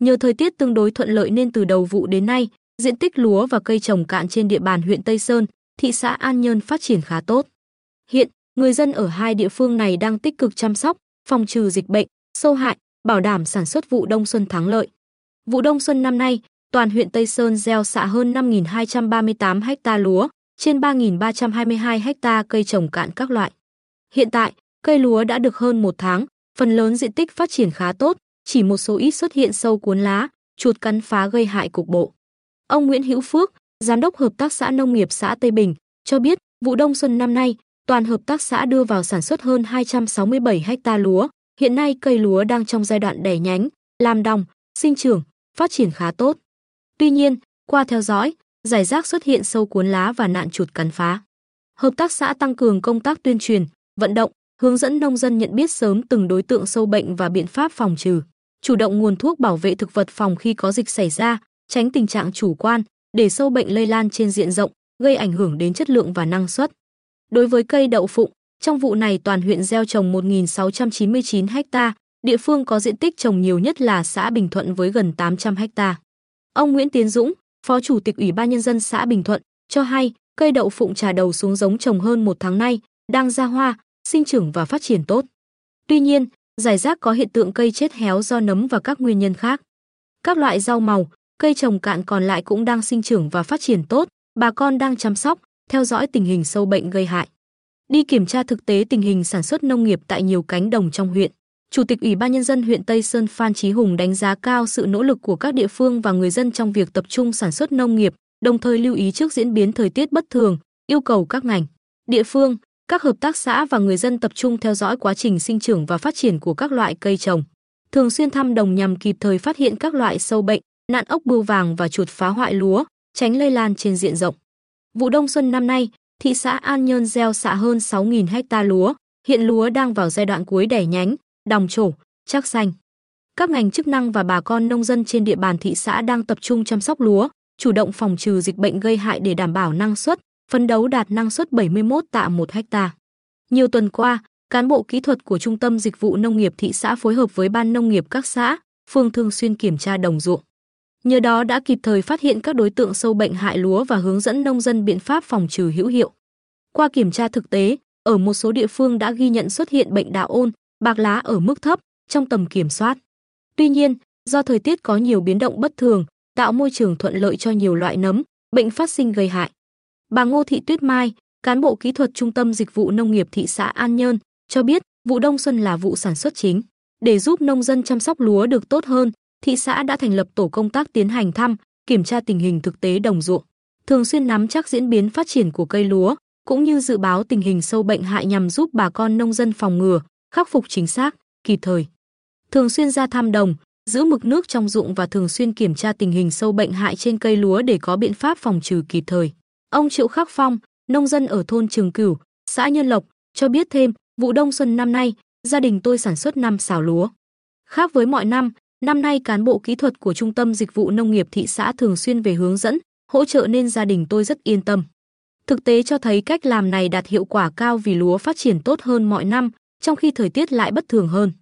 Nhờ thời tiết tương đối thuận lợi nên từ đầu vụ đến nay, diện tích lúa và cây trồng cạn trên địa bàn huyện Tây Sơn, thị xã An Nhơn phát triển khá tốt. Hiện, người dân ở hai địa phương này đang tích cực chăm sóc, phòng trừ dịch bệnh, sâu hại, bảo đảm sản xuất vụ đông xuân thắng lợi. Vụ đông xuân năm nay, toàn huyện Tây Sơn gieo xạ hơn 5.238 ha lúa, trên 3.322 ha cây trồng cạn các loại. Hiện tại, cây lúa đã được hơn một tháng, phần lớn diện tích phát triển khá tốt, chỉ một số ít xuất hiện sâu cuốn lá, chuột cắn phá gây hại cục bộ. Ông Nguyễn Hữu Phước, Giám đốc Hợp tác xã Nông nghiệp xã Tây Bình, cho biết vụ đông xuân năm nay, toàn hợp tác xã đưa vào sản xuất hơn 267 ha lúa. Hiện nay cây lúa đang trong giai đoạn đẻ nhánh, làm đồng, sinh trưởng, phát triển khá tốt. Tuy nhiên, qua theo dõi, rải rác xuất hiện sâu cuốn lá và nạn chuột cắn phá. Hợp tác xã tăng cường công tác tuyên truyền, vận động, hướng dẫn nông dân nhận biết sớm từng đối tượng sâu bệnh và biện pháp phòng trừ, chủ động nguồn thuốc bảo vệ thực vật phòng khi có dịch xảy ra, tránh tình trạng chủ quan, để sâu bệnh lây lan trên diện rộng, gây ảnh hưởng đến chất lượng và năng suất. Đối với cây đậu phụng, trong vụ này toàn huyện gieo trồng 1.699 ha, địa phương có diện tích trồng nhiều nhất là xã Bình Thuận với gần 800 ha. Ông Nguyễn Tiến Dũng, Phó Chủ tịch Ủy ban Nhân dân xã Bình Thuận, cho hay cây đậu phụng trà đầu xuống giống trồng hơn một tháng nay, đang ra hoa, sinh trưởng và phát triển tốt. Tuy nhiên, rải rác có hiện tượng cây chết héo do nấm và các nguyên nhân khác. Các loại rau màu, cây trồng cạn còn lại cũng đang sinh trưởng và phát triển tốt, bà con đang chăm sóc, theo dõi tình hình sâu bệnh gây hại. Đi kiểm tra thực tế tình hình sản xuất nông nghiệp tại nhiều cánh đồng trong huyện, Chủ tịch Ủy ban Nhân dân huyện Tây Sơn Phan Chí Hùng đánh giá cao sự nỗ lực của các địa phương và người dân trong việc tập trung sản xuất nông nghiệp, đồng thời lưu ý trước diễn biến thời tiết bất thường, yêu cầu các ngành, địa phương, các hợp tác xã và người dân tập trung theo dõi quá trình sinh trưởng và phát triển của các loại cây trồng, thường xuyên thăm đồng nhằm kịp thời phát hiện các loại sâu bệnh, nạn ốc bươu vàng và chuột phá hoại lúa, tránh lây lan trên diện rộng. Vụ đông xuân năm nay, thị xã An Nhơn gieo xạ hơn 6.000 ha lúa, hiện lúa đang vào giai đoạn cuối đẻ nhánh, đòng trổ, chắc xanh. Các ngành chức năng và bà con nông dân trên địa bàn thị xã đang tập trung chăm sóc lúa, chủ động phòng trừ dịch bệnh gây hại để đảm bảo năng suất, phấn đấu đạt năng suất 71 tạ 1 ha. Nhiều tuần qua, cán bộ kỹ thuật của Trung tâm Dịch vụ Nông nghiệp thị xã phối hợp với Ban Nông nghiệp các xã, phường thường xuyên kiểm tra đồng ruộng. Nhờ đó đã kịp thời phát hiện các đối tượng sâu bệnh hại lúa và hướng dẫn nông dân biện pháp phòng trừ hữu hiệu. Qua kiểm tra thực tế, ở một số địa phương đã ghi nhận xuất hiện bệnh đạo ôn, bạc lá ở mức thấp, trong tầm kiểm soát. Tuy nhiên, do thời tiết có nhiều biến động bất thường, tạo môi trường thuận lợi cho nhiều loại nấm, bệnh phát sinh gây hại. Bà Ngô Thị Tuyết Mai, cán bộ kỹ thuật Trung tâm Dịch vụ Nông nghiệp thị xã An Nhơn, cho biết vụ đông xuân là vụ sản xuất chính. Để giúp nông dân chăm sóc lúa được tốt hơn, thị xã đã thành lập tổ công tác tiến hành thăm, kiểm tra tình hình thực tế đồng ruộng, thường xuyên nắm chắc diễn biến phát triển của cây lúa, cũng như dự báo tình hình sâu bệnh hại nhằm giúp bà con nông dân phòng ngừa, khắc phục chính xác, kịp thời. Thường xuyên ra thăm đồng, giữ mực nước trong ruộng và thường xuyên kiểm tra tình hình sâu bệnh hại trên cây lúa để có biện pháp phòng trừ kịp thời. Ông Triệu Khắc Phong, nông dân ở thôn Trường Cửu, xã Nhân Lộc, cho biết thêm, vụ đông xuân năm nay, gia đình tôi sản xuất 5 sào lúa. Khác với mọi năm, năm nay cán bộ kỹ thuật của Trung tâm Dịch vụ Nông nghiệp thị xã thường xuyên về hướng dẫn, hỗ trợ nên gia đình tôi rất yên tâm. Thực tế cho thấy cách làm này đạt hiệu quả cao vì lúa phát triển tốt hơn mọi năm, trong khi thời tiết lại bất thường hơn.